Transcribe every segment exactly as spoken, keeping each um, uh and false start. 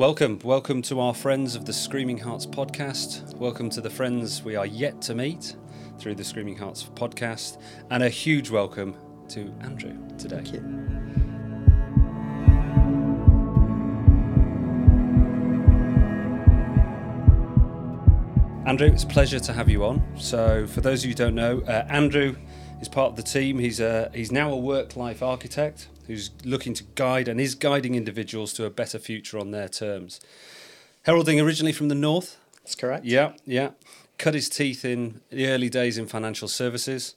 Welcome, welcome to our friends of the Screaming Hearts podcast. Welcome to the friends we are yet to meet through the Screaming Hearts podcast. And a huge welcome to Andrew today. Thank you. Andrew, it's a pleasure to have you on. So for those of you who don't know, uh, Andrew is part of the team. He's, a, he's now a work-life architect who's looking to guide and is guiding individuals to a better future on their terms. Heralding originally from the north. That's correct. Yeah, yeah. Cut his teeth in the early days in financial services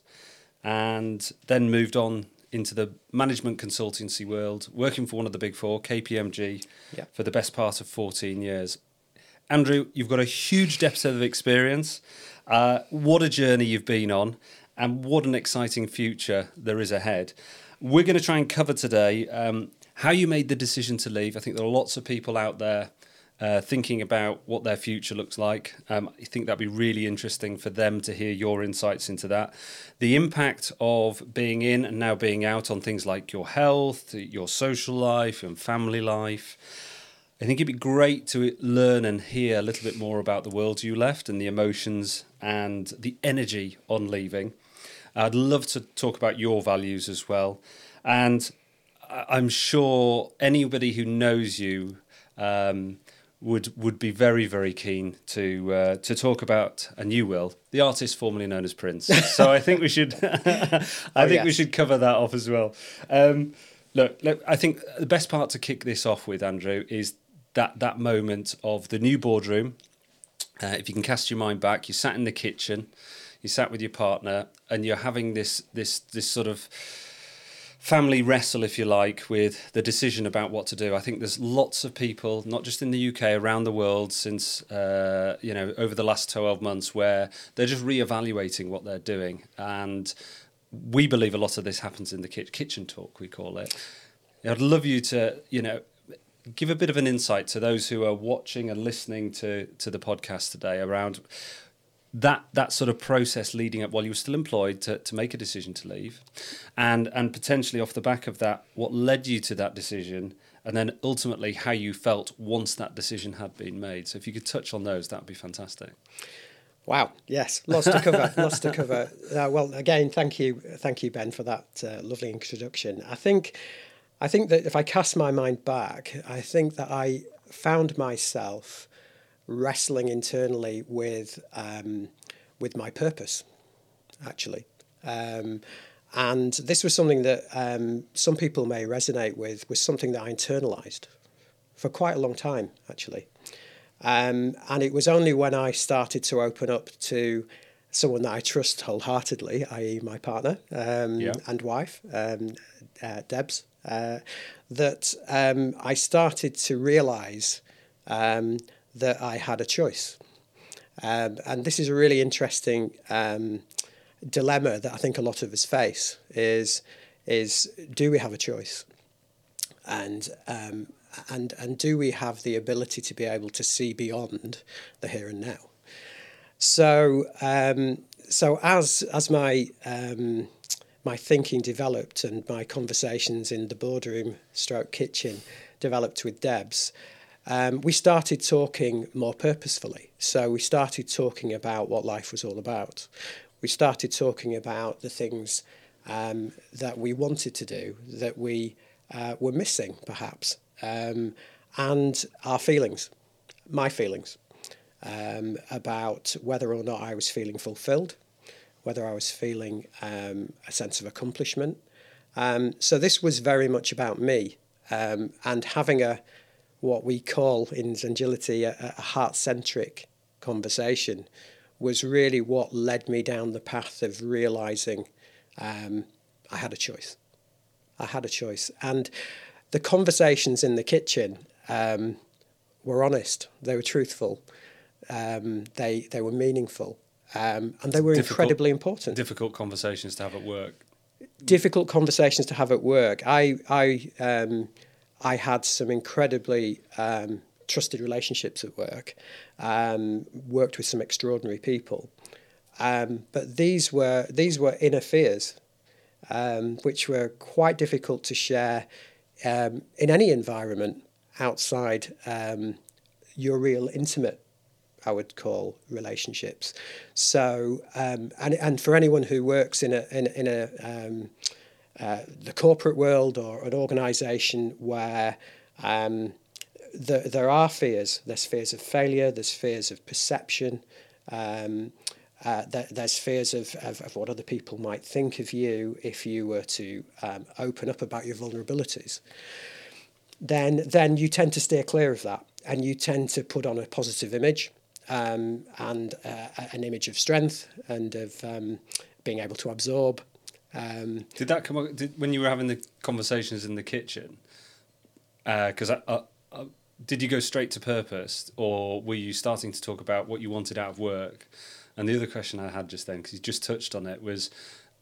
and then moved on into the management consultancy world, working for one of the big four, K P M G, yeah. for the best part of fourteen years. Andrew, you've got a huge depth of experience. Uh, what a journey you've been on, and what an exciting future there is ahead. We're going to try and cover today um, how you made the decision to leave. I think there are lots of people out there uh, thinking about what their future looks like. Um, I think that'd be really interesting for them to hear your insights into that. The impact of being in and now being out on things like your health, your social life and family life. I think it'd be great to learn and hear a little bit more about the world you left and the emotions and the energy on leaving. I'd love to talk about your values as well. And I'm sure anybody who knows you um, would would be very, very keen to uh, to talk about, and you will, the artist formerly known as Prince. So I think we should I oh, think yes. we should cover that off as well. Um, look, look, I think the best part to kick this off with, Andrew, is that, that moment of the new boardroom. Uh, if you can cast your mind back, you sat in the kitchen. You sat with your partner and you're having this this this sort of family wrestle, if you like, with the decision about what to do. I think there's lots of people, not just in the U K, around the world since, uh, you know, over the last twelve months where they're just reevaluating what they're doing. And we believe a lot of this happens in the ki- kitchen talk, we call it. I'd love you to, you know, give a bit of an insight to those who are watching and listening to to the podcast today around that that sort of process leading up while you were still employed to, to make a decision to leave, and and potentially off the back of that, what led you to that decision, and then ultimately how you felt once that decision had been made. So if you could touch on those, that would be fantastic. Wow. Yes, lots to cover, lots to cover. Uh, well, again, thank you. Thank you, Ben, for that uh, lovely introduction. I think, I think that if I cast my mind back, I think that I found myself wrestling internally with um, with my purpose, actually. Um, and this was something that um, some people may resonate with, was something that I internalised for quite a long time, actually. Um, and it was only when I started to open up to someone that I trust wholeheartedly, that is my partner um, yeah. and wife, um, uh, Debs, uh, that um, I started to realise um that I had a choice. Um, and this is a really interesting um, dilemma that I think a lot of us face, is, is do we have a choice? And, um, and, and do we have the ability to be able to see beyond the here and now? So, um, so as, as my, um, my thinking developed and my conversations in the boardroom stroke kitchen developed with Debs, Um, we started talking more purposefully. So we started talking about what life was all about. We started talking about the things um, that we wanted to do, that we uh, were missing, perhaps, um, and our feelings, my feelings, um, about whether or not I was feeling fulfilled, whether I was feeling um, a sense of accomplishment. Um, so this was very much about me um, and having a what we call in Zangility a, a heart-centric conversation was really what led me down the path of realising um, I had a choice. I had a choice. And the conversations in the kitchen um, were honest. They were truthful. Um, they, they were meaningful. Um, and they were difficult, incredibly important. Difficult conversations to have at work. Difficult conversations to have at work. I... I um, I had some incredibly um, trusted relationships at work, um, worked with some extraordinary people. Um, but these were these were inner fears, um, which were quite difficult to share um, in any environment, outside um, your real intimate, I would call, relationships. So, um, and and for anyone who works in a in in a um, uh, the corporate world or an organisation where um, the, there are fears, there's fears of failure, there's fears of perception. Um, Uh, there's fears of, of, of what other people might think of you if you were to um, open up about your vulnerabilities, then then you tend to steer clear of that, and you tend to put on a positive image um, and uh, an image of strength and of um, being able to absorb. Um, did that come up did, when you were having the conversations in the kitchen? Because uh, I, I, I, did you go straight to purpose, or were you starting to talk about what you wanted out of work? And the other question I had just then, because you just touched on it, was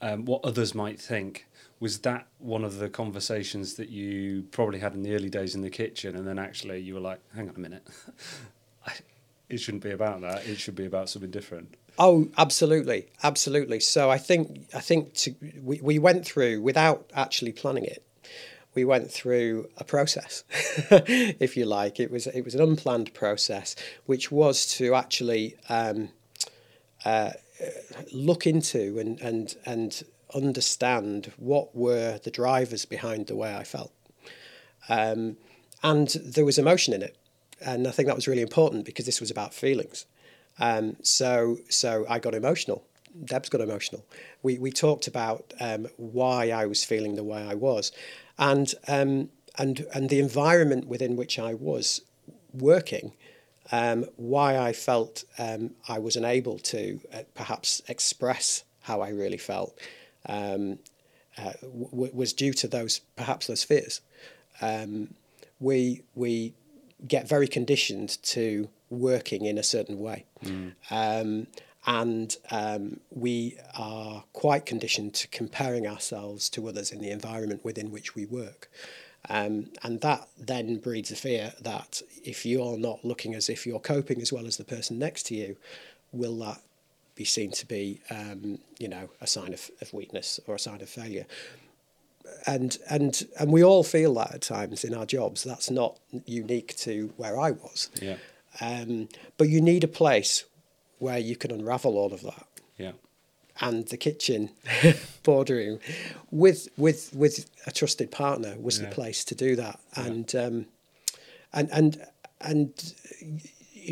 um, what others might think. Was that one of the conversations that you probably had in the early days in the kitchen, and then actually you were like, hang on a minute, I, it shouldn't be about that, it should be about something different? Oh, absolutely, absolutely. So I think I think to, we, we went through, without actually planning it, we went through a process, if you like. It was, it was an unplanned process, which was to actually... Um, Uh, look into and, and and understand what were the drivers behind the way I felt. Um, and there was emotion in it. And I think that was really important because this was about feelings. Um, so so I got emotional. Deb's got emotional. We we talked about um, why I was feeling the way I was. And, um, and, and the environment within which I was working, Um, why I felt um, I was unable to uh, perhaps express how I really felt um, uh, w- was due to those perhaps those fears. Um, we we get very conditioned to working in a certain way, mm. um, and um, we are quite conditioned to comparing ourselves to others in the environment within which we work. Um, and that then breeds a fear that if you're not looking as if you're coping as well as the person next to you, will that be seen to be, um, you know, a sign of, of weakness or a sign of failure? And and and we all feel that at times in our jobs. That's not unique to where I was. Yeah. Um, but you need a place where you can unravel all of that. Yeah. And the kitchen boardroom with with with a trusted partner was yeah. the place to do that. And yeah. um and and and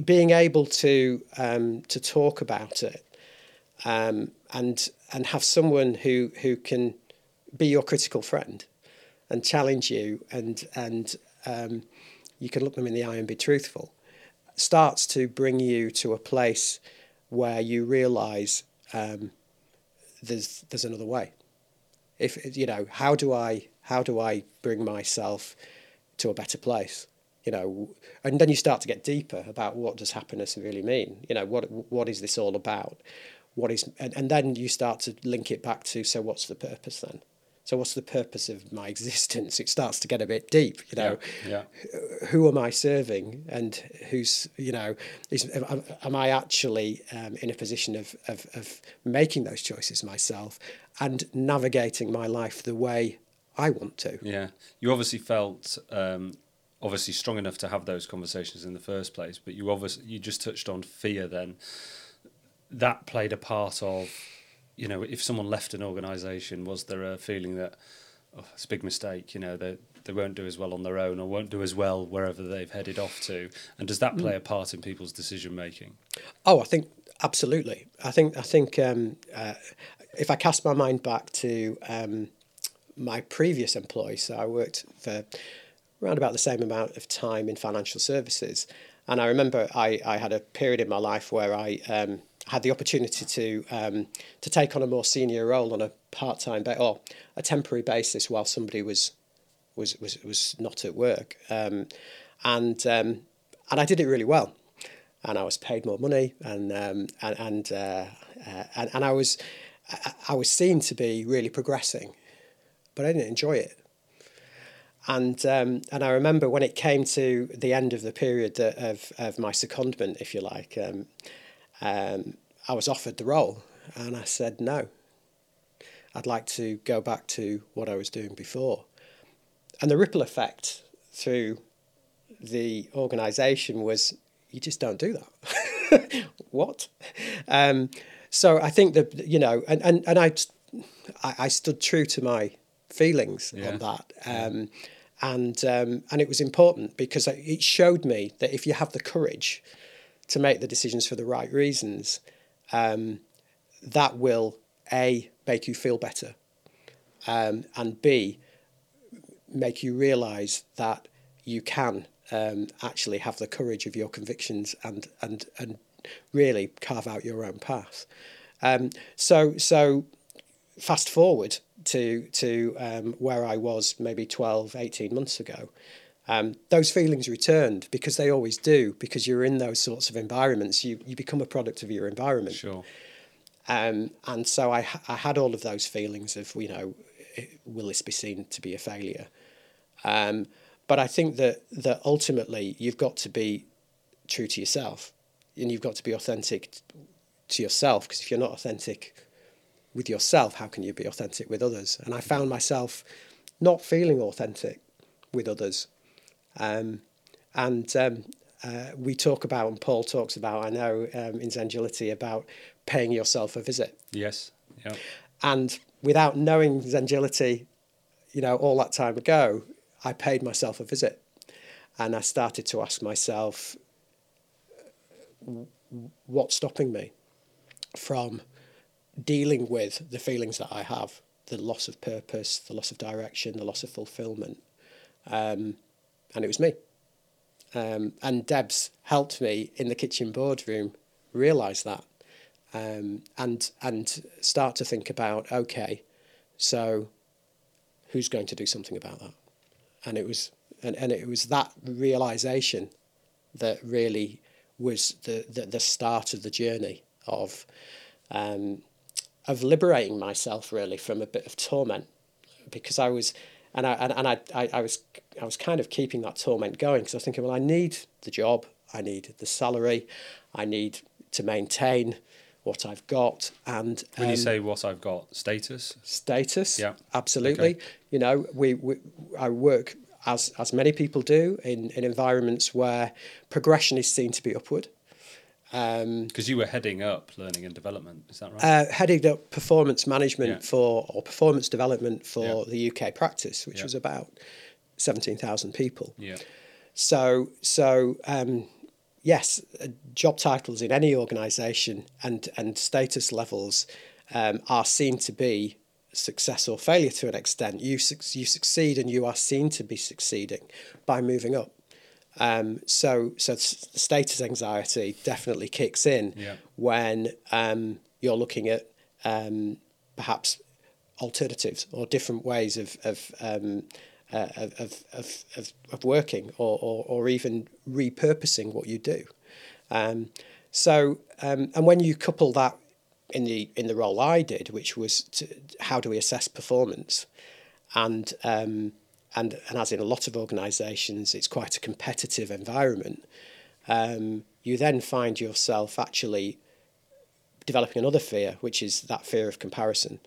being able to um to talk about it um and and have someone who who can be your critical friend and challenge you, and and um you can look them in the eye and be truthful, starts to bring you to a place where you realise um there's there's another way. If you know, how do I how do I bring myself to a better place? You know, and then you start to get deeper about what does happiness really mean. You know, what what is this all about? What is and, and then you start to link it back to, so what's the purpose then? So what's the purpose of my existence? It starts to get a bit deep, you know. Yeah, yeah. Who am I serving, and who's, you know, is, am, am I actually um, in a position of, of of making those choices myself and navigating my life the way I want to? Yeah, you obviously felt um, obviously strong enough to have those conversations in the first place, but you obviously you just touched on fear. Then that played a part of. You know, if someone left an organisation, was there a feeling that, oh, it's a big mistake, you know, they, they won't do as well on their own or won't do as well wherever they've headed off to? And does that play a part in people's decision-making? Oh, I think absolutely. I think I think um, uh, if I cast my mind back to um, my previous employer, so I worked for around about the same amount of time in financial services. And I remember I, I had a period in my life where I... Um, had the opportunity to um, to take on a more senior role on a part-time ba- or a temporary basis while somebody was was was, was not at work, um, and um, and I did it really well, and I was paid more money, and um, and and, uh, uh, and and I was I was seen to be really progressing, but I didn't enjoy it, and um, and I remember when it came to the end of the period of of my secondment, if you like. Um, Um, I was offered the role and I said, no, I'd like to go back to what I was doing before. And the ripple effect through the organisation was, you just don't do that. What? Um, so I think that, you know, and, and, and I, I stood true to my feelings yeah. on that. Um, and um, and it was important because it showed me that if you have the courage to make the decisions for the right reasons, um, that will, A, make you feel better, um, and B, make you realise that you can um, actually have the courage of your convictions and and and really carve out your own path. Um, so so fast forward to to um, where I was maybe twelve, eighteen months ago. Um, those feelings returned because they always do, because you're in those sorts of environments. You you become a product of your environment. Sure. Um, and so I I had all of those feelings of, you know, will this be seen to be a failure? Um, but I think that that ultimately you've got to be true to yourself, and you've got to be authentic to yourself, because if you're not authentic with yourself, how can you be authentic with others? And I found myself not feeling authentic with others. Um, and um, uh, we talk about, and Paul talks about, I know, um, in Zangility, about paying yourself a visit. Yes. Yeah. And without knowing Zangility, you know, all that time ago, I paid myself a visit, and I started to ask myself, what's stopping me from dealing with the feelings that I have, the loss of purpose, the loss of direction, the loss of fulfillment. Um, and it was me. Um, and Debs helped me in the kitchen boardroom realise that. Um, and and start to think about, okay, so who's going to do something about that? And it was and, and it was that realization that really was the, the, the start of the journey of um, of liberating myself really from a bit of torment, because I was and I and, and I, I, I was I was kind of keeping that torment going, because I was thinking, well, I need the job, I need the salary, I need to maintain what I've got. And um, when you say what I've got, status? Status, yeah, absolutely. Okay. You know, we, we I work, as as many people do, in, in environments where progression is seen to be upward. Because um, you were heading up learning and development, is that right? Uh, heading up performance management yeah. for, or performance development for yeah. the U K practice, which yeah. was about seventeen thousand people. Yeah. So, so... Um, Yes, job titles in any organisation and, and status levels um, are seen to be success or failure to an extent. You su- you succeed and you are seen to be succeeding by moving up. Um, so so status anxiety definitely kicks in yeah. when um, you're looking at um, perhaps alternatives or different ways of of um, Uh, of, of of of working or, or or even repurposing what you do, um, so um, and when you couple that in the in the role I did, which was to, how do we assess performance, and um, and and as in a lot of organisations, it's quite a competitive environment. Um, you then find yourself actually developing another fear, which is that fear of comparison.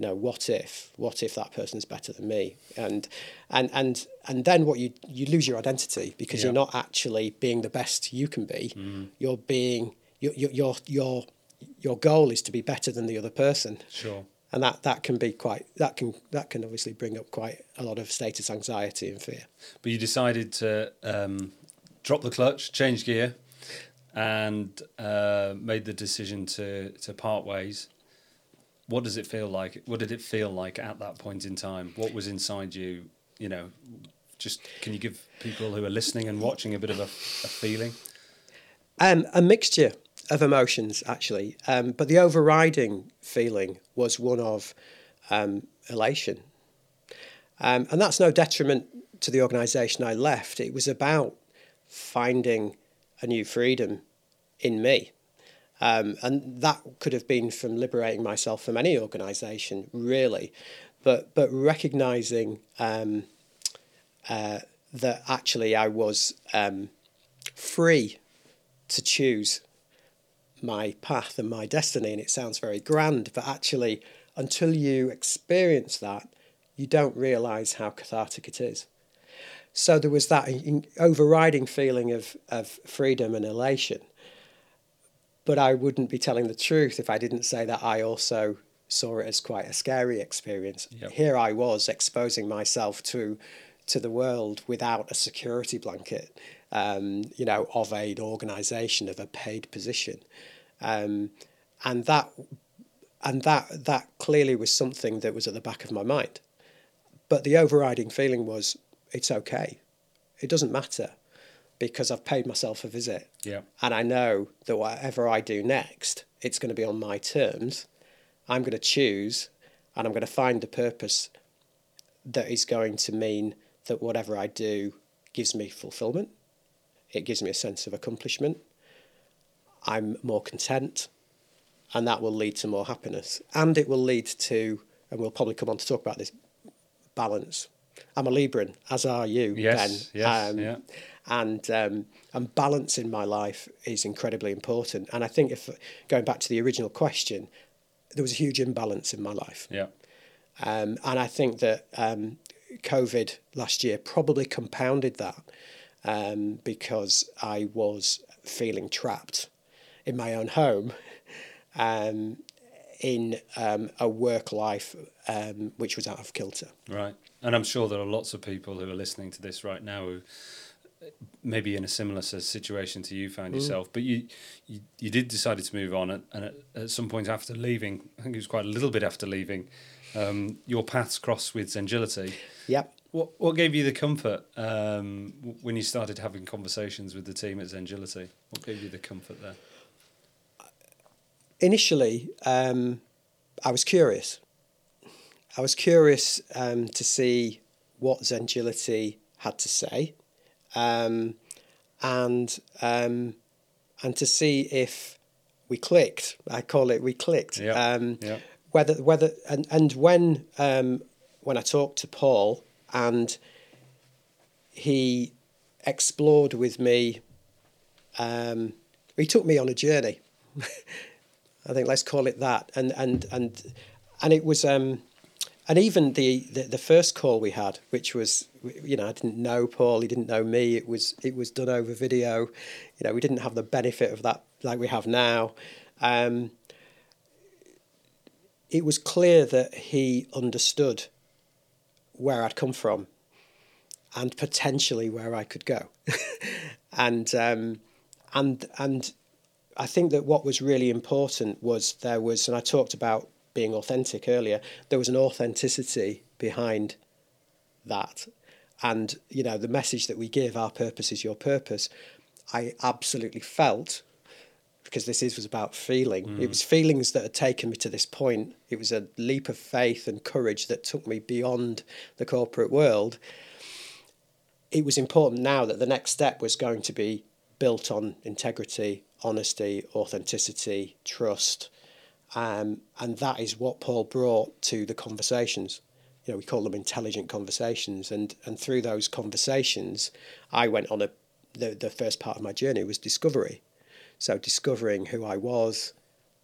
You know, what if? What if that person's better than me? And and and and then what you you lose your identity, because yeah. you're not actually being the best you can be. Mm. You're being your your your your goal is to be better than the other person. Sure. And that, that can be quite that can that can obviously bring up quite a lot of status anxiety and fear. But you decided to um, drop the clutch, change gear, and uh, made the decision to to part ways. What does it feel like? What did it feel like at that point in time? What was inside you? You know, just can you give people who are listening and watching a bit of a, a feeling? Um, a mixture of emotions, actually. Um, but the overriding feeling was one of um, elation. Um, and that's no detriment to the organisation I left. It was about finding a new freedom in me. Um, and that could have been from liberating myself from any organisation, really, but but recognising um, uh, that actually I was um, free to choose my path and my destiny. And it sounds very grand, but actually, until you experience that, you don't realise how cathartic it is. So there was that overriding feeling of, of freedom and elation. But I wouldn't be telling the truth if I didn't say that I also saw it as quite a scary experience. Yep. Here I was exposing myself to to the world without a security blanket, um, you know, of an organisation, of a paid position. Um, and that and that that clearly was something that was at the back of my mind. But the overriding feeling was, it's okay. It doesn't matter because I've paid myself a visit. Yeah. And I know that whatever I do next, it's going to be on my terms. I'm going to choose and I'm going to find a purpose that is going to mean that whatever I do gives me fulfillment. It gives me a sense of accomplishment. I'm more content, and that will lead to more happiness. And it will lead to, and we'll probably come on to talk about this, balance. I'm a Libran, as are you, yes, Ben. Yes, um, yeah. And, um, and balance in my life is incredibly important. And I think if, going back to the original question, there was a huge imbalance in my life. Yeah. Um, and I think that um, COVID last year probably compounded that um, because I was feeling trapped in my own home um, in um, a work life um, which was out of kilter. Right. And I'm sure there are lots of people who are listening to this right now who maybe in a similar situation to you found yourself, mm. but you, you you did decided to move on, and at, at some point after leaving, I think it was quite a little bit after leaving, um, your paths crossed with Zangility. Yep. What what gave you the comfort um, when you started having conversations with the team at Zangility? What gave you the comfort there? Initially, um, I was curious. I was curious um, to see what Zangility had to say, um, and um, and to see if we clicked. I call it we clicked. Yep. Um, yep. Whether whether and and when um, when I talked to Paul and he explored with me, um, he took me on a journey. I think let's call it that. And and and and it was. Um, And even the, the, the first call we had, which was, you know, I didn't know Paul, he didn't know me. It was it was done over video. You know, we didn't have the benefit of that like we have now. Um, it was clear that he understood where I'd come from and potentially where I could go. and um, and and I think that what was really important was there was, and I talked about being authentic earlier, there was an authenticity behind that. And, you know, the message that we give, our purpose is your purpose, I absolutely felt, because this is was about feeling. Mm. It was feelings that had taken me to this point. It was a leap of faith and courage that took me beyond the corporate world. It was important now that the next step was going to be built on integrity, honesty, authenticity, trust. Um, and that is what Paul brought to the conversations. You know, we call them intelligent conversations. And, and through those conversations, I went on a, the, the first part of my journey was discovery. So discovering who I was,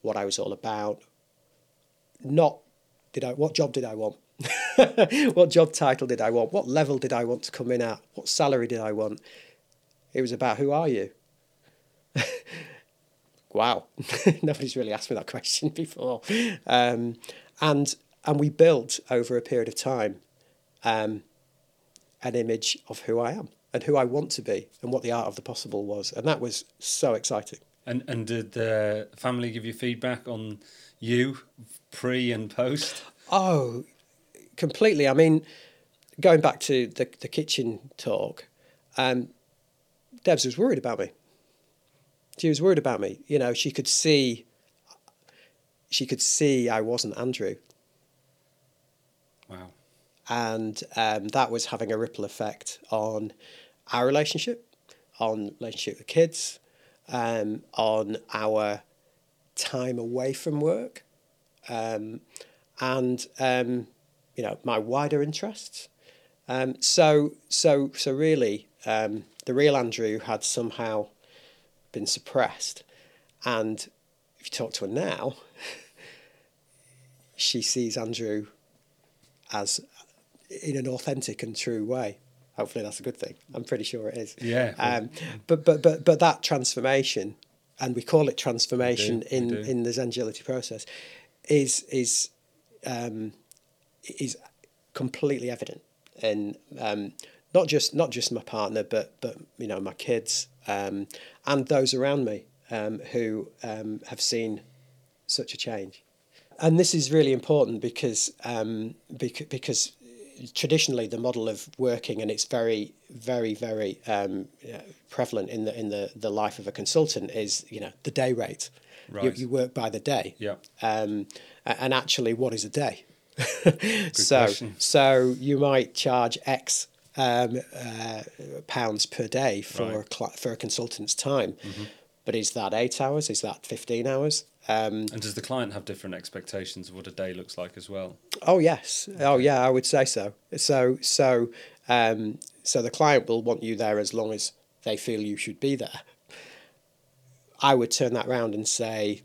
what I was all about, not did I, what job did I want? What job title did I want? What level did I want to come in at? What salary did I want? It was about who are you? Wow, nobody's really asked me that question before. Um, and and we built over a period of time um, an image of who I am and who I want to be and what the art of the possible was. And that was so exciting. And and did the family give you feedback on you pre and post? Oh, completely. I mean, going back to the, the kitchen talk, um, Debs was worried about me. She was worried about me. You know, she could see, she could see I wasn't Andrew. Wow. And um, that was having a ripple effect on our relationship, on relationship with kids, um, on our time away from work, um, and, um, you know, my wider interests. Um, so, so, so really, um, the real Andrew had somehow been suppressed, and if you talk to her now, she sees Andrew as in an authentic and true way. Hopefully that's a good thing. I'm pretty sure it is. Yeah. Um, but but but but that transformation, and we call it transformation do, in, in the Zangility process, is is um, is completely evident in um, not just not just my partner, but but you know, my kids um, and those around me um, who um, have seen such a change. And this is really important because um, bec- because. traditionally the model of working, and it's very very very um prevalent in the in the the life of a consultant, is you know the day rate, right. you, you work by the day, yeah um and actually what is a day? so question. So you might charge X um uh, pounds per day for right. a, for a consultant's time, mm-hmm. but is that eight hours, is that fifteen hours? Um, and does the client have different expectations of what a day looks like as well? Oh yes, oh yeah, I would say so. So so um, so the client will want you there as long as they feel you should be there. I would turn that round and say,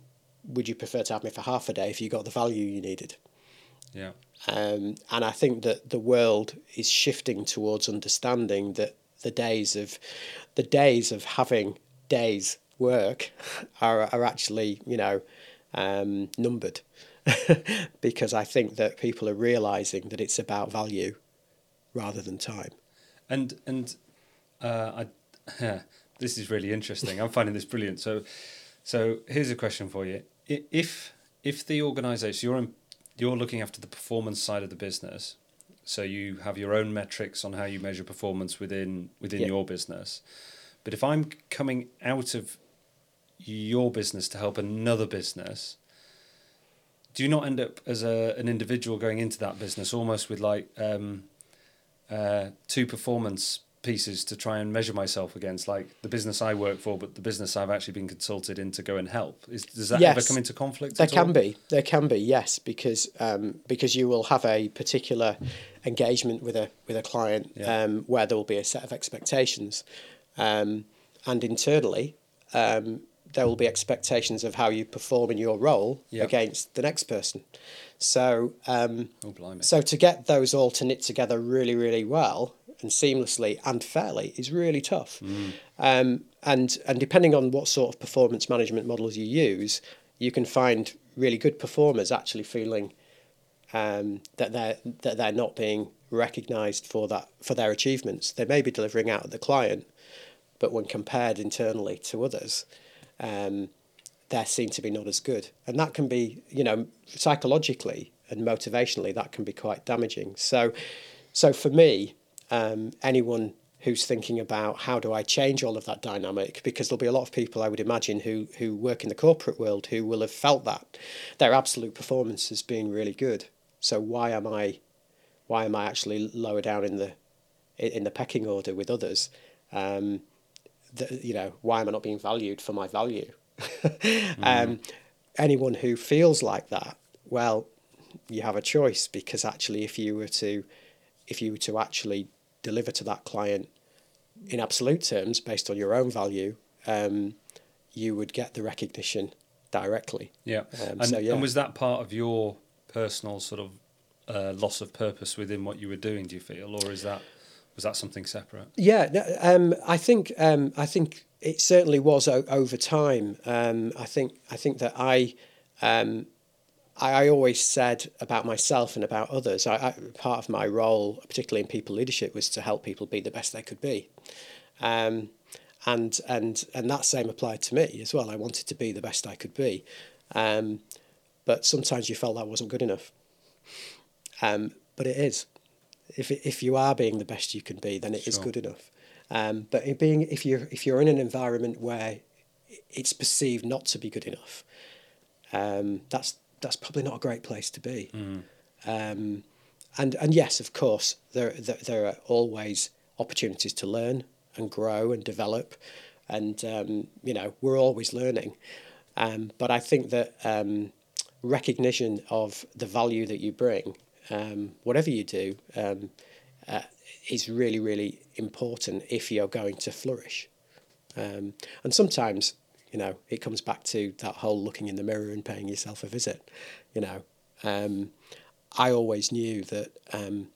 would you prefer to have me for half a day if you got the value you needed? Yeah. Um, and I think that the world is shifting towards understanding that the days of the days of having days. work are are actually, you know, um, numbered because I think that people are realising that it's about value rather than time. And and uh, I, this is really interesting. I'm finding this brilliant. So so here's a question for you. If if the organisation, you're, you're looking after the performance side of the business, so you have your own metrics on how you measure performance within within yeah. your business. But if I'm coming out of your business to help another business, do you not end up as a an individual going into that business almost with like um, uh, two performance pieces to try and measure myself against, like the business I work for, but the business I've actually been consulted in to go and help? Is, does that yes. ever come into conflict? There can all? be, there can be, yes, because um, because you will have a particular engagement with a with a client yeah. um, where there will be a set of expectations. Um, and internally, um, there will be expectations of how you perform in your role yep. against the next person. So, um, oh, blimey. So to get those all to knit together really, really well and seamlessly and fairly is really tough. Mm. Um, and and depending on what sort of performance management models you use, you can find really good performers actually feeling um, that they're that they're not being recognised for that for their achievements. They may be delivering out at the client. But when compared internally to others, um, they seem to be not as good. And that can be, you know, psychologically and motivationally, that can be quite damaging. So so for me, um, anyone who's thinking about how do I change all of that dynamic, because there'll be a lot of people, I would imagine, who, who work in the corporate world who will have felt that their absolute performance has been really good. So why am I why am I actually lower down in the in the pecking order with others? Um The, you know, why am I not being valued for my value? mm-hmm. um, anyone who feels like that, well, you have a choice, because actually if you were to, if you were to actually deliver to that client in absolute terms based on your own value, um, you would get the recognition directly. Yeah. Um, and, so, yeah. and was that part of your personal sort of uh, loss of purpose within what you were doing, do you feel, or is that... Was that something separate? Yeah, um, I think um, I think it certainly was o- over time. Um, I think I think that I, um, I I always said about myself and about others. I, I, part of my role, particularly in people leadership, was to help people be the best they could be, um, and and and that same applied to me as well. I wanted to be the best I could be, um, but sometimes you felt that wasn't good enough. Um, but it is. If if you are being the best you can be, then it sure. is good enough. Um, but it being if you're if you're in an environment where it's perceived not to be good enough, um, that's that's probably not a great place to be. Mm. Um, and and yes, of course, there, there there are always opportunities to learn and grow and develop, and um, you know we're always learning. Um, but I think that um, recognition of the value that you bring. Um, whatever you do um, uh, is really, really important if you're going to flourish. Um, and sometimes, you know, it comes back to that whole looking in the mirror and paying yourself a visit. You know, um, I always knew that um,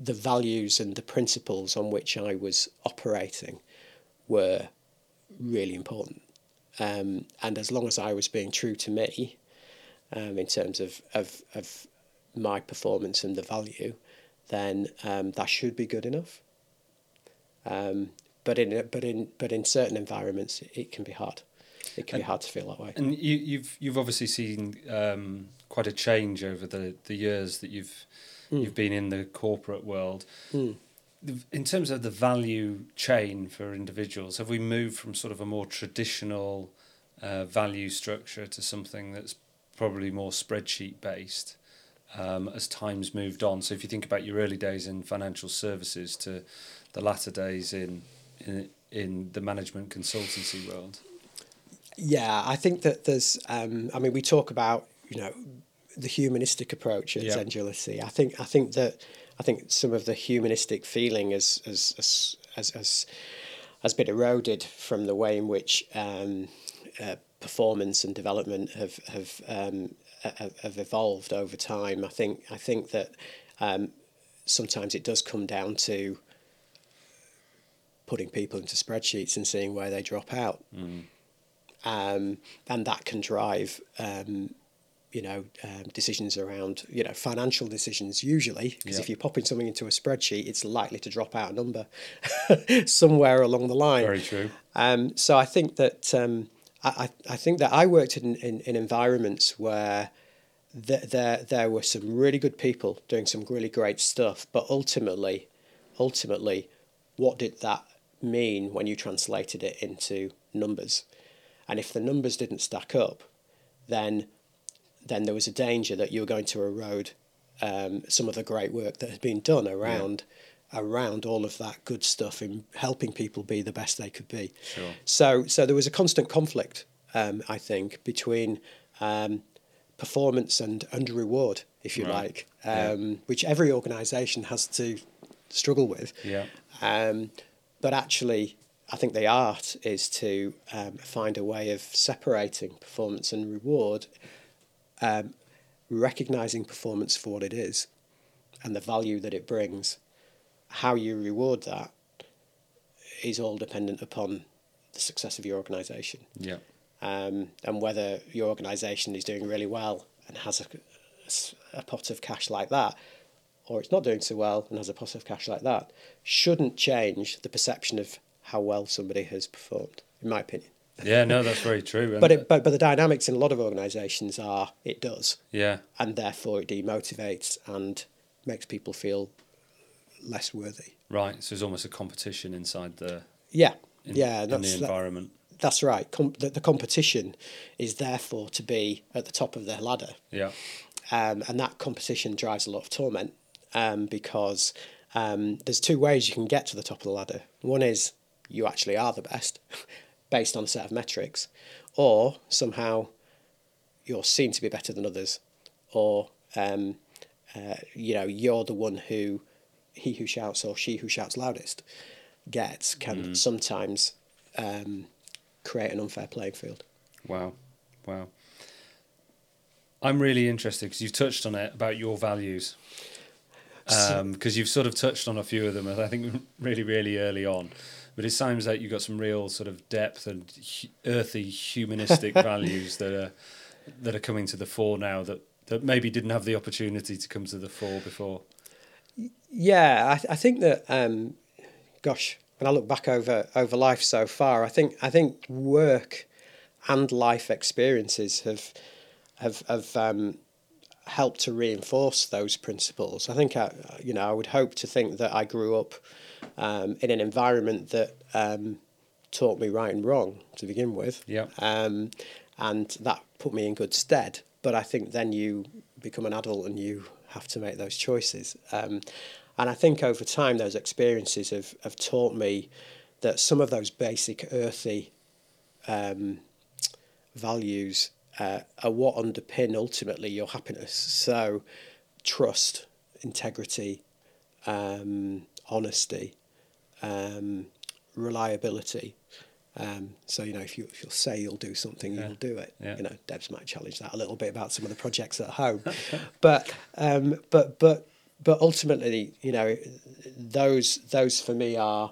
the values and the principles on which I was operating were really important. Um, and as long as I was being true to me, um, in terms of, of, of my performance and the value, then um, that should be good enough. Um, but in but in but in certain environments, it, it can be hard. It can and, be hard to feel that way. And you, you've you've obviously seen um, quite a change over the, the years that you've mm. you've been in the corporate world. Mm. In terms of the value chain for individuals, have we moved from sort of a more traditional uh, value structure to something that's probably more spreadsheet based um, as time's moved on? So if you think about your early days in financial services to the latter days in in, in the management consultancy world. Yeah, I think that there's, um, I mean, we talk about, you know, the humanistic approach at yeah. Zangility. I think I think that I think some of the humanistic feeling has has has has, has, has been eroded from the way in which um, uh, performance and development have have um, have evolved over time. I think I think that um, sometimes it does come down to putting people into spreadsheets and seeing where they drop out, mm. um, and that can drive. Um, you know, um, decisions around, you know, financial decisions usually, because yeah. if you're popping something into a spreadsheet, it's likely to drop out a number somewhere along the line. Very true. Um, so I think that, um, I, I think that I worked in, in, in environments where th- there there were some really good people doing some really great stuff, but ultimately, ultimately, what did that mean when you translated it into numbers? And if the numbers didn't stack up, then then there was a danger that you were going to erode um, some of the great work that had been done around yeah. around all of that good stuff in helping people be the best they could be. Sure. So so there was a constant conflict, um, I think, between um, performance and, and reward, if you right. like, um, yeah. which every organisation has to struggle with. Yeah. Um, but actually, I think the art is to um, find a way of separating performance and reward, Um, recognising performance for what it is and the value that it brings. How you reward that is all dependent upon the success of your organisation. Yeah. Um, and whether your organisation is doing really well and has a, a pot of cash like that, or it's not doing so well and has a pot of cash like that, shouldn't change the perception of how well somebody has performed, in my opinion. Yeah, no, that's very true. But it, but but the dynamics in a lot of organisations are it does. Yeah. And therefore it demotivates and makes people feel less worthy. Right. So there's almost a competition inside the yeah in, yeah in the environment. That, that's right. Com- the, the competition is therefore to be at the top of the ladder. Yeah. Um, and that competition drives a lot of torment um, because um, there's two ways you can get to the top of the ladder. One is you actually are the best. Based on a set of metrics, or somehow you're seen to be better than others, or um, uh, you know you're the one who he who shouts or she who shouts loudest gets can mm. sometimes um, create an unfair playing field. Wow, wow! I'm really interested because you've touched on it about your values, because um, you've sort of touched on a few of them. I think really, really early on. But it sounds like you've got some real sort of depth and earthy humanistic values that are that are coming to the fore now that, that maybe didn't have the opportunity to come to the fore before. Yeah, I, th- I think that, um, gosh, when I look back over over life so far, I think I think work and life experiences have have have um, helped to reinforce those principles. I think I, you know, I would hope to think that I grew up um, in an environment that um, taught me right and wrong to begin with. Yeah. Um, and that put me in good stead. But I think then you become an adult and you have to make those choices. Um, and I think over time, those experiences have, have taught me that some of those basic earthy um, values uh, are what underpin ultimately your happiness. So trust, integrity, um, honesty, um, reliability. Um, so, you know, if, you, if you'll say you'll do something, yeah. you'll do it. Yeah. You know, Debs might challenge that a little bit about some of the projects at home. but, um, but, but, but ultimately, you know, those those for me are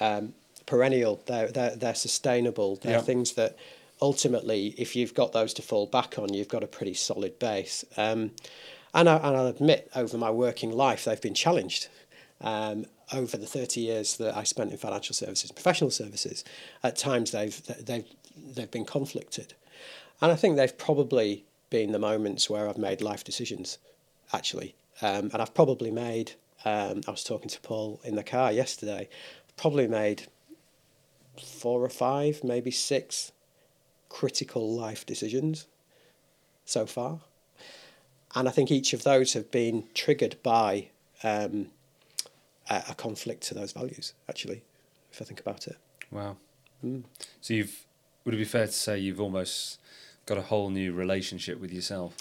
um, perennial. They're, they're they're sustainable. They're yeah. things that ultimately, if you've got those to fall back on, you've got a pretty solid base. Um, and I, and I'll admit, over my working life, they've been challenged. Um, over the thirty years that I spent in financial services, professional services, at times they've they've they've been conflicted, and I think they've probably been the moments where I've made life decisions, actually. Um, and I've probably made, um, I was talking to Paul in the car yesterday, probably made four or five, maybe six critical life decisions so far. And I think each of those have been triggered by um, a, a conflict to those values, actually, if I think about it. Wow. Mm. So you've, would it be fair to say you've almost got a whole new relationship with yourself?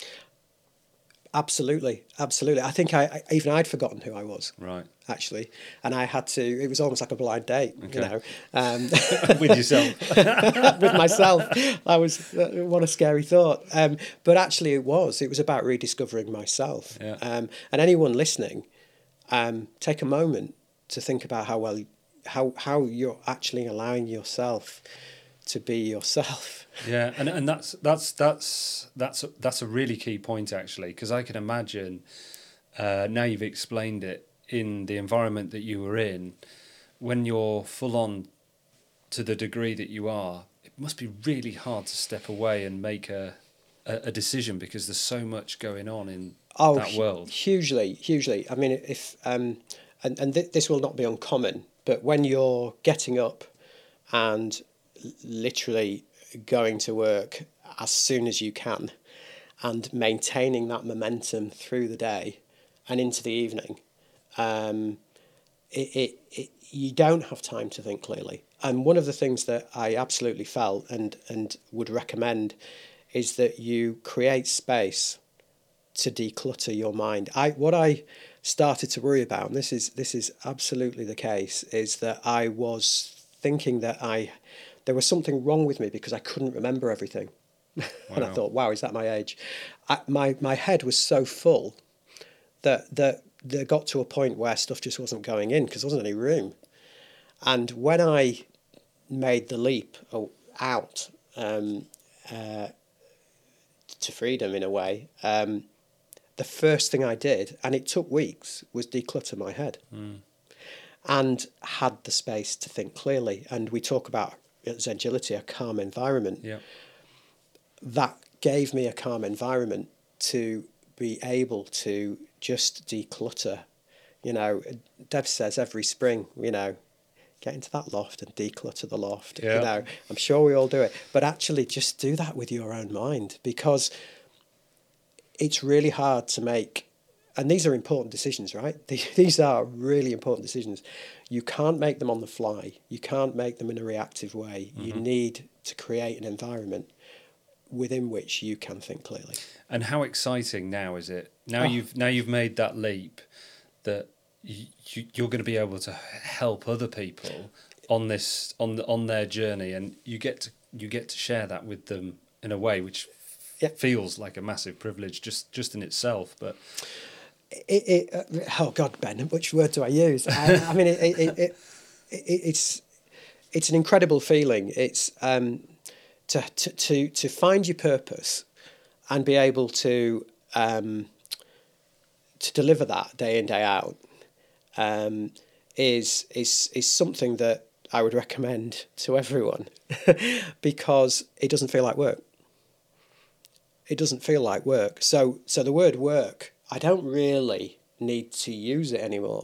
Absolutely, absolutely. I think I, I even I'd forgotten who I was. Right. Actually, and I had to. It was almost like a blind date, okay. you know, um, with yourself, with myself. I was uh, what a scary thought. Um, but actually, it was. It was about rediscovering myself. Yeah. Um, and anyone listening, um, take a moment to think about how well, how how you're actually allowing yourself to be yourself. Yeah, and and that's that's that's that's a, that's a really key point, actually, because I can imagine uh, now you've explained it, in the environment that you were in, when you're full on to the degree that you are, it must be really hard to step away and make a a, a decision, because there's so much going on in oh, that world. Hugely, hugely. I mean, if um, and and th- this will not be uncommon, but when you're getting up and literally going to work as soon as you can and maintaining that momentum through the day and into the evening, um, it, it, it, you don't have time to think clearly. And one of the things that I absolutely felt and, and would recommend is that you create space to declutter your mind. I, what I started to worry about, and this is, this is absolutely the case, is that I was thinking that I... there was something wrong with me because I couldn't remember everything. Wow. And I thought, wow, is that my age? I, my my head was so full that, that that it got to a point where stuff just wasn't going in because there wasn't any room. And when I made the leap out um, uh, to freedom in a way, um, the first thing I did, and it took weeks, was declutter my head mm. and had the space to think clearly. And we talk about Zangility, a calm environment. Yeah. That gave me a calm environment to be able to just declutter. You know, Dev says every spring, you know, get into that loft and declutter the loft. Yeah. You know, I'm sure we all do it, but actually just do that with your own mind, because it's really hard to make. And these are important decisions, right? These are really important decisions. You can't make them on the fly. You can't make them in a reactive way. Mm-hmm. You need to create an environment within which you can think clearly. And how exciting now is it? Now oh. you've now you've made that leap that you, you're going to be able to help other people on this on on their journey, and you get to you get to share that with them in a way which yeah. feels like a massive privilege just just in itself, but. It, it oh God, Ben, which word do I use? I, I mean, it it, it it it's it's an incredible feeling. It's um to to to, to find your purpose and be able to um to deliver that day in, day out um is is is something that I would recommend to everyone because it doesn't feel like work. It doesn't feel like work. So so the word work, I don't really need to use it anymore.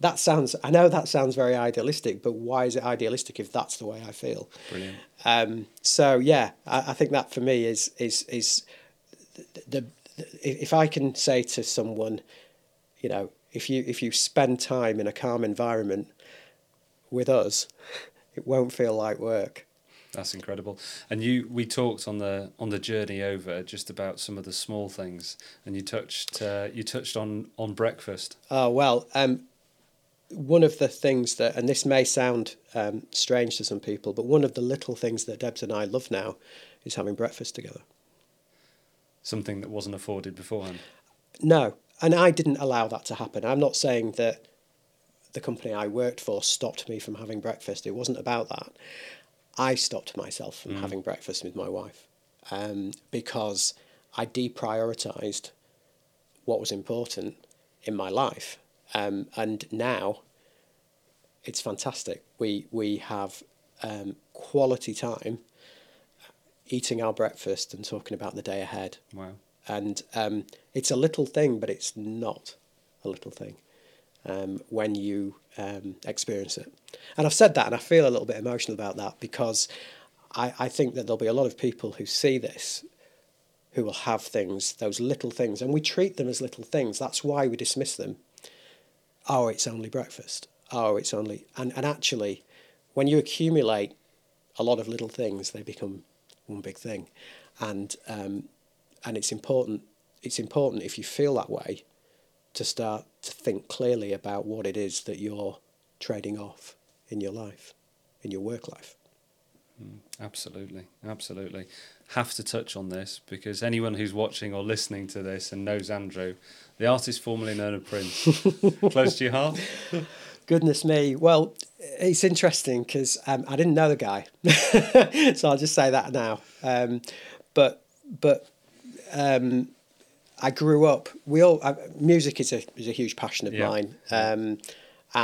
That sounds, I know that sounds very idealistic, but why is it idealistic if that's the way I feel? Brilliant. Um, so yeah, I, I think that for me is, is, is the, the, if I can say to someone, you know, if you, if you spend time in a calm environment with us, it won't feel like work. That's incredible. And you, we talked on the on the journey over just about some of the small things, and you touched uh, you touched on, on breakfast. Oh well, um, one of the things that, and this may sound um, strange to some people, but one of the little things that Debs and I love now is having breakfast together. Something that wasn't afforded beforehand. No, and I didn't allow that to happen. I'm not saying that the company I worked for stopped me from having breakfast. It wasn't about that. I stopped myself from mm. having breakfast with my wife um, because I deprioritised what was important in my life. Um, and now it's fantastic. We we have um, quality time eating our breakfast and talking about the day ahead. Wow. And um, it's a little thing, but it's not a little thing um, when you um, experience it. And I've said that, and I feel a little bit emotional about that because I, I think that there'll be a lot of people who see this who will have things, those little things, and we treat them as little things. That's why we dismiss them. Oh, it's only breakfast. Oh, it's only... And, and actually, when you accumulate a lot of little things, they become one big thing. And... Um, And it's important, it's important if you feel that way to start to think clearly about what it is that you're trading off in your life, in your work life. Mm, absolutely, absolutely. Have to touch on this because anyone who's watching or listening to this and knows Andrew, the artist formerly known as Prince, close to your heart? Goodness me. Well, it's interesting because um, I didn't know the guy. So I'll just say that now. Um, but but... Um, I grew up. We all uh, music is a is a huge passion of yeah. mine, um,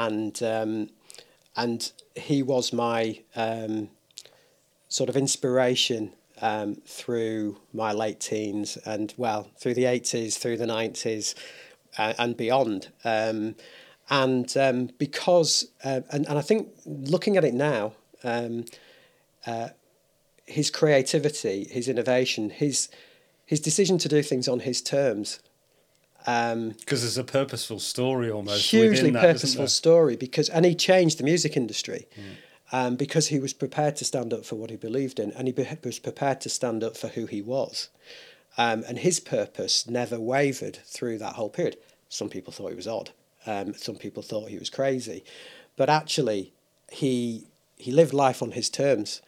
and um, and he was my um, sort of inspiration um, through my late teens and well through the eighties, through the nineties, uh, and beyond. Um, and um, because uh, and and I think looking at it now, um, uh, his creativity, his innovation, his His decision to do things on his terms. Because um, there's a purposeful story almost. Hugely that, purposeful story. Because, and he changed the music industry mm. um, because he was prepared to stand up for what he believed in and he be- was prepared to stand up for who he was. Um, and his purpose never wavered through that whole period. Some people thought he was odd. Um, some people thought he was crazy. But actually, he he lived life on his terms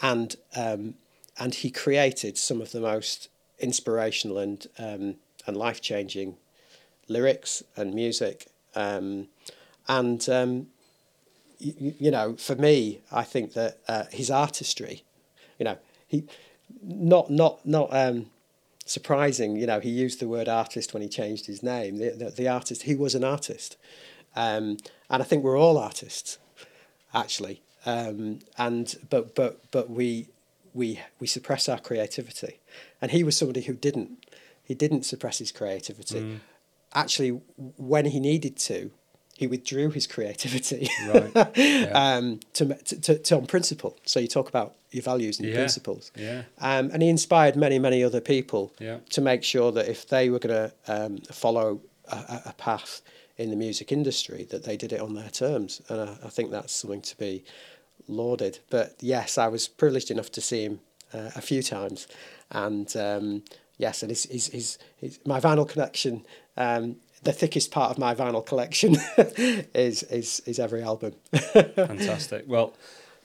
and um, and he created some of the most inspirational and um, and life-changing lyrics and music. Um, and, um, you, you know, for me, I think that uh, his artistry, you know, he not not not um, surprising, you know, he used the word artist when he changed his name. The, the, the artist, he was an artist. Um, and I think we're all artists, actually. Um, and but but but we... we we suppress our creativity. And he was somebody who didn't. He didn't suppress his creativity. Mm. Actually, when he needed to, he withdrew his creativity right. yeah. um, to, to, to on principle. So you talk about your values and your yeah. principles. Yeah. Um, and he inspired many, many other people yeah. to make sure that if they were going to um, follow a, a path in the music industry, that they did it on their terms. And I, I think that's something to be lauded. But yes, I was privileged enough to see him uh, a few times, and um, yes, and his his, his his my vinyl collection, um, the thickest part of my vinyl collection is is is every album. Fantastic. Well,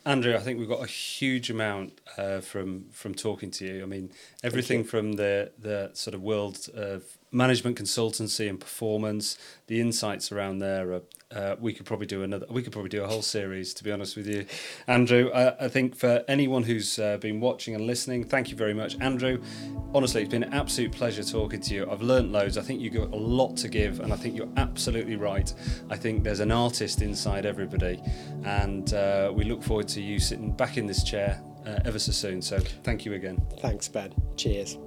Andrew, I think we've got a huge amount uh, from from talking to you. I mean, everything from the the sort of world of management consultancy and performance, the insights around there are. Uh, we could probably do another. We could probably do a whole series, to be honest with you, Andrew. I, I think for anyone who's uh, been watching and listening, thank you very much, Andrew. Honestly, it's been an absolute pleasure talking to you. I've learned loads. I think you've got a lot to give, and I think you're absolutely right. I think there's an artist inside everybody, and uh, we look forward to you sitting back in this chair uh, ever so soon. So, thank you again. Thanks, Ben. Cheers.